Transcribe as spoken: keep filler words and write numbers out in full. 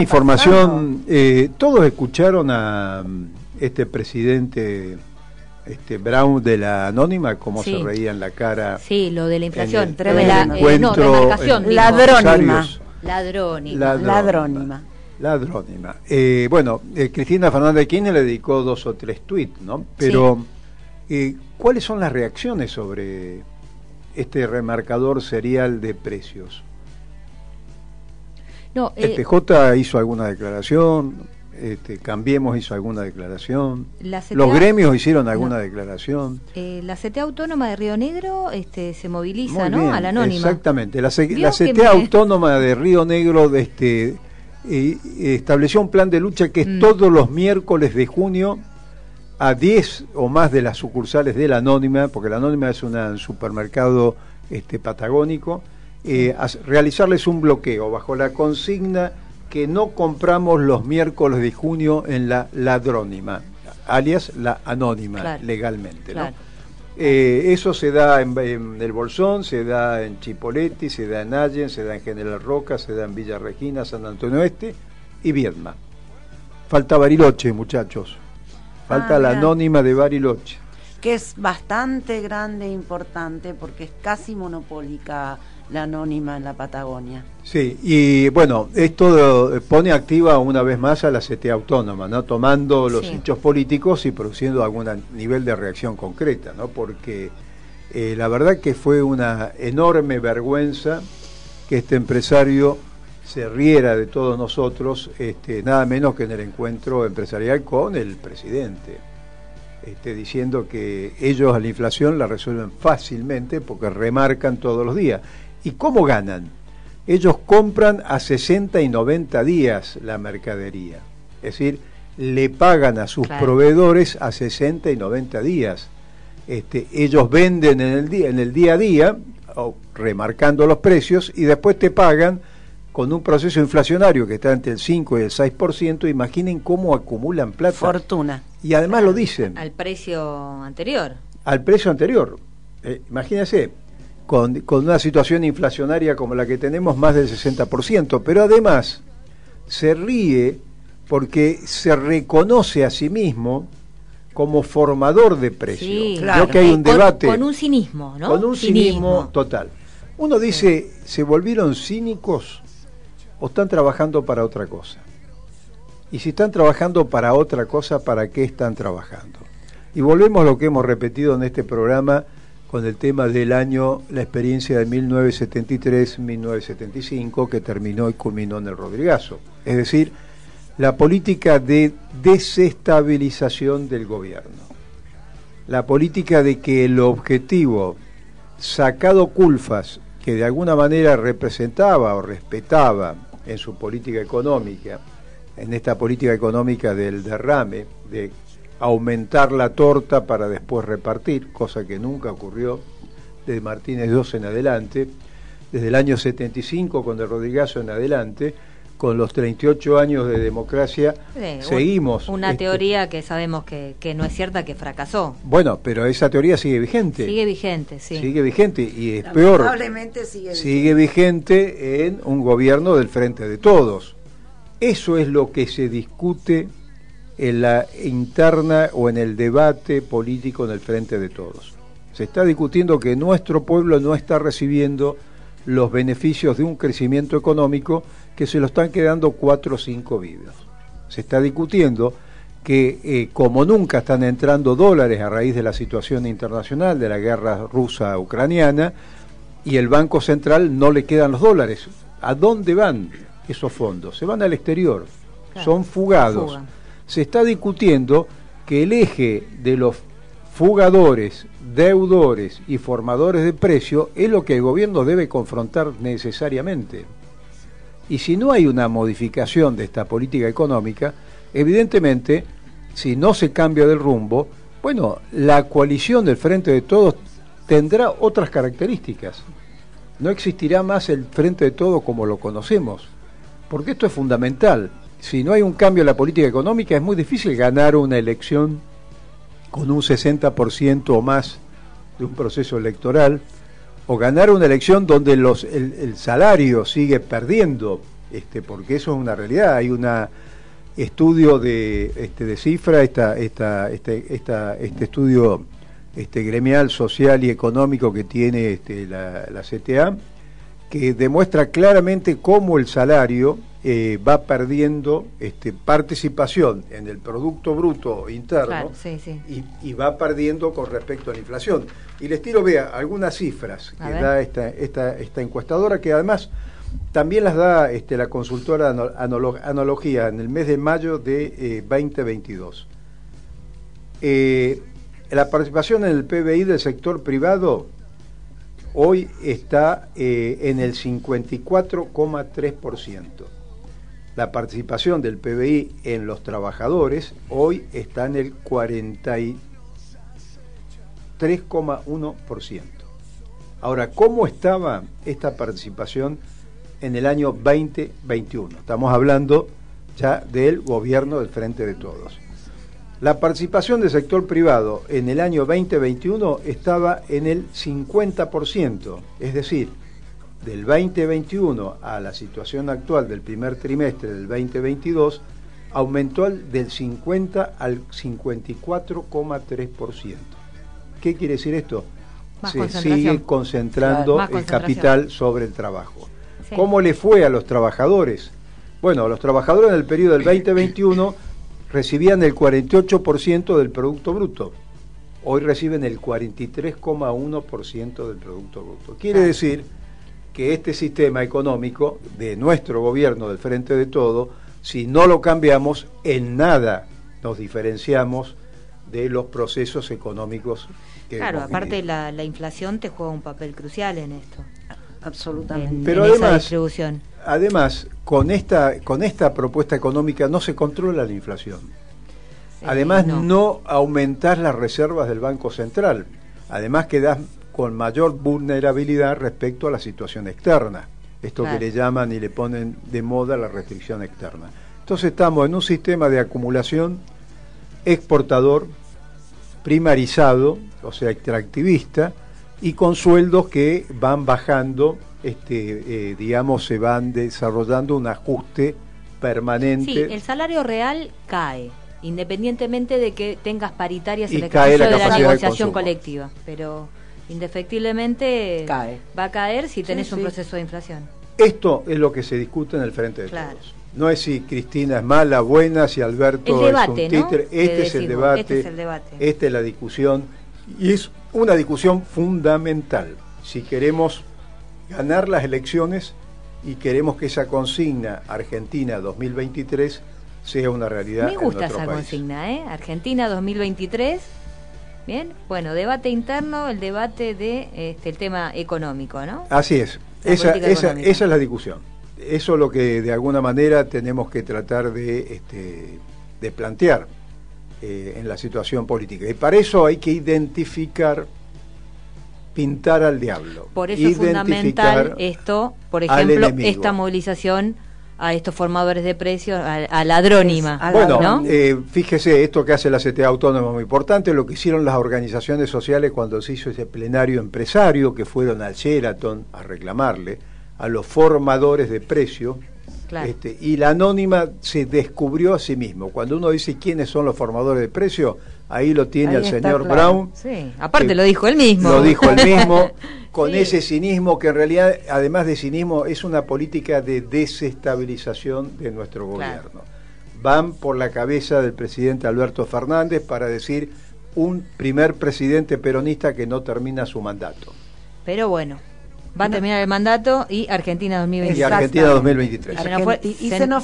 Información, eh, todos escucharon a este presidente este Brown de la Anónima, cómo sí. se reía en la cara. Sí, lo de la inflación, en el, tremenda, en el encuentro, eh, no, remarcación, en ladrónima, ladrónima, ladrónima, ladrónima. ladrónima. Eh, bueno, eh, Cristina Fernández de Kirchner le dedicó dos o tres tuits, ¿no? Pero, sí. eh, ¿cuáles son las reacciones sobre este remarcador serial de precios? No, eh, el P J hizo alguna declaración, este, Cambiemos hizo alguna declaración, la C T A, los gremios hicieron alguna no, declaración. Eh, la C T A Autónoma de Río Negro este, se moviliza, bien, ¿no? A la Anónima. Exactamente, la, la C T A me... Autónoma de Río Negro de este, eh, estableció un plan de lucha que es mm. todos los miércoles de junio a diez o más de las sucursales de la Anónima, porque la Anónima es un supermercado este, patagónico. Eh, a realizarles un bloqueo bajo la consigna que no compramos los miércoles de junio en la ladrónima, alias la Anónima, claro, legalmente, claro, ¿no? Eh, eso se da en, en el Bolsón, se da en Cipolletti, se da en Allen, se da en General Roca, se da en Villa Regina, San Antonio Oeste y Viedma. Falta Bariloche, muchachos, falta ah, la Anónima de Bariloche, que es bastante grande e importante porque es casi monopólica la Anónima en la Patagonia. Sí, y bueno, esto pone activa una vez más a la C T A Autónoma, ¿no? Tomando los sí. hechos políticos y produciendo algún nivel de reacción concreta, ¿no? Porque eh, la verdad que fue una enorme vergüenza que este empresario se riera de todos nosotros, este, nada menos que en el encuentro empresarial con el presidente. Este, diciendo que ellos a la inflación la resuelven fácilmente porque remarcan todos los días. ¿Y cómo ganan? Ellos compran a sesenta y noventa días la mercadería. Es decir, le pagan a sus claro. proveedores a sesenta y noventa días. Este, ellos venden en el, día, en el día a día, oh, remarcando los precios, y después te pagan con un proceso inflacionario que está entre el cinco y el seis por ciento. Imaginen cómo acumulan plata. Fortuna. Y además lo dicen. Al precio anterior. Al precio anterior. Eh, imagínense. Con, con una situación inflacionaria como la que tenemos, más del sesenta por ciento, pero además se ríe porque se reconoce a sí mismo como formador de precios. Sí, claro. Creo que hay un debate. Con, con un cinismo, ¿no? Con un cinismo, cinismo total. Uno dice, sí. ¿se volvieron cínicos o están trabajando para otra cosa? Y si están trabajando para otra cosa, ¿para qué están trabajando? Y volvemos a lo que hemos repetido en este programa, con el tema del año, la experiencia de mil novecientos setenta y tres a mil novecientos setenta y cinco, que terminó y culminó en el Rodrigazo. Es decir, la política de desestabilización del gobierno. La política de que el objetivo, sacado Culfas, que de alguna manera representaba o respetaba en su política económica, en esta política económica del derrame, de aumentar la torta para después repartir, cosa que nunca ocurrió desde Martínez segundo en adelante, desde el año setenta y cinco con el Rodrigazo en adelante, con los treinta y ocho años de democracia, sí, seguimos. Una este, teoría que sabemos que, que no es cierta, que fracasó. Bueno, pero esa teoría sigue vigente. Sigue vigente, sí. Sigue vigente y es peor. Lamentablemente sigue vigente. Sigue vigente en un gobierno del Frente de Todos. Eso es lo que se discute en la interna o en el debate político en el Frente de Todos. Se está discutiendo que nuestro pueblo no está recibiendo los beneficios de un crecimiento económico que se lo están quedando cuatro o cinco vidas. Se está discutiendo que eh, como nunca están entrando dólares a raíz de la situación internacional, de la guerra rusa-ucraniana, y el Banco Central no le quedan los dólares. ¿A dónde van esos fondos? Se van al exterior, claro, son fugados. Fugan. Se está discutiendo que el eje de los fugadores, deudores y formadores de precio es lo que el gobierno debe confrontar necesariamente. Y si no hay una modificación de esta política económica, evidentemente, si no se cambia del rumbo, bueno, la coalición del Frente de Todos tendrá otras características. No existirá más el Frente de Todos como lo conocemos, porque esto es fundamental. Si no hay un cambio en la política económica, es muy difícil ganar una elección con un sesenta por ciento o más de un proceso electoral, o ganar una elección donde los, el, el salario sigue perdiendo este, porque eso es una realidad. Hay un estudio de, este, de cifra, esta, esta, este, esta, este estudio este, gremial, social y económico que tiene este, la, la C T A, que demuestra claramente cómo el salario eh, va perdiendo este, participación en el Producto Bruto Interno, claro, sí, sí. Y, y va perdiendo con respecto a la inflación. Y les tiro, vea, algunas cifras a que ver. da esta, esta, esta encuestadora, que además también las da este, la consultora Anolo- Analogía en el mes de mayo de eh, veinte veintidós. Eh, la participación en el P B I del sector privado hoy está eh, en el cincuenta y cuatro coma tres por ciento. La participación del P B I en los trabajadores hoy está en el cuarenta y tres coma uno por ciento. Ahora, ¿cómo estaba esta participación en el año veinte veintiuno? Estamos hablando ya del gobierno del Frente de Todos. La participación del sector privado en el año veinte veintiuno estaba en el cincuenta por ciento, es decir, del veinte veintiuno a la situación actual del primer trimestre del veinte veintidós, aumentó del cincuenta al cincuenta y cuatro coma tres por ciento. ¿Qué quiere decir esto? Más Se sigue concentrando más el capital sobre el trabajo. Sí. ¿Cómo le fue a los trabajadores? Bueno, los trabajadores en el periodo del veinte veintiuno recibían el cuarenta y ocho por ciento del Producto Bruto. Hoy reciben el cuarenta y tres coma uno por ciento del Producto Bruto. Quiere decir que este sistema económico de nuestro gobierno, del Frente de Todos, si no lo cambiamos, en nada nos diferenciamos de los procesos económicos que hemos vivido. Claro, aparte la, la inflación te juega un papel crucial en esto. Absolutamente. En, Pero en además, esa distribución. Además, con esta, con esta propuesta económica no se controla la inflación. Sí, además, no, no aumentás las reservas del Banco Central. Además, quedás con mayor vulnerabilidad respecto a la situación externa. Esto claro. que le llaman y le ponen de moda la restricción externa. Entonces, estamos en un sistema de acumulación exportador, primarizado, o sea, extractivista, y con sueldos que van bajando, este, eh, digamos, se van desarrollando un ajuste permanente. Sí, el salario real cae, independientemente de que tengas paritarias en el ejercicio de la negociación colectiva. Pero indefectiblemente cae. va a caer si tenés sí, un sí. proceso de inflación. Esto es lo que se discute en el Frente de claro. Todos. No es si Cristina es mala, buena, si Alberto debate, es un títere. ¿No? Este, de es el debate, este es el debate, esta es la discusión. Y es una discusión fundamental si queremos ganar las elecciones y queremos que esa consigna Argentina dos mil veintitrés sea una realidad en nuestro país. Me gusta esa consigna, ¿eh? Argentina dos mil veintitrés. Bien, bueno, debate interno, el debate de este, el tema económico, ¿no? Así es. Esa, esa, esa es la discusión. Eso es lo que de alguna manera tenemos que tratar de, este, de plantear. Eh, en la situación política. Y para eso hay que identificar, pintar al diablo. Por eso es fundamental esto, por ejemplo, esta movilización a estos formadores de precios, a, a la Anónima. Es, bueno, ¿no? eh, fíjese, esto que hace la C T A Autónoma es muy importante, lo que hicieron las organizaciones sociales cuando se hizo ese plenario empresario, que fueron al Sheraton a reclamarle a los formadores de precios. Claro. Este, y la Anónima se descubrió a sí mismo. Cuando uno dice quiénes son los formadores de precios, ahí lo tiene el señor claro. Brown. Sí. Aparte lo dijo él mismo. Lo dijo él mismo, con sí. ese cinismo que en realidad, además de cinismo, es una política de desestabilización de nuestro gobierno. Claro. Van por la cabeza del presidente Alberto Fernández para decir un primer presidente peronista que no termina su mandato. Pero bueno. Va a terminar el mandato y Argentina dos mil veintitrés. Y Argentina dos mil veintitrés.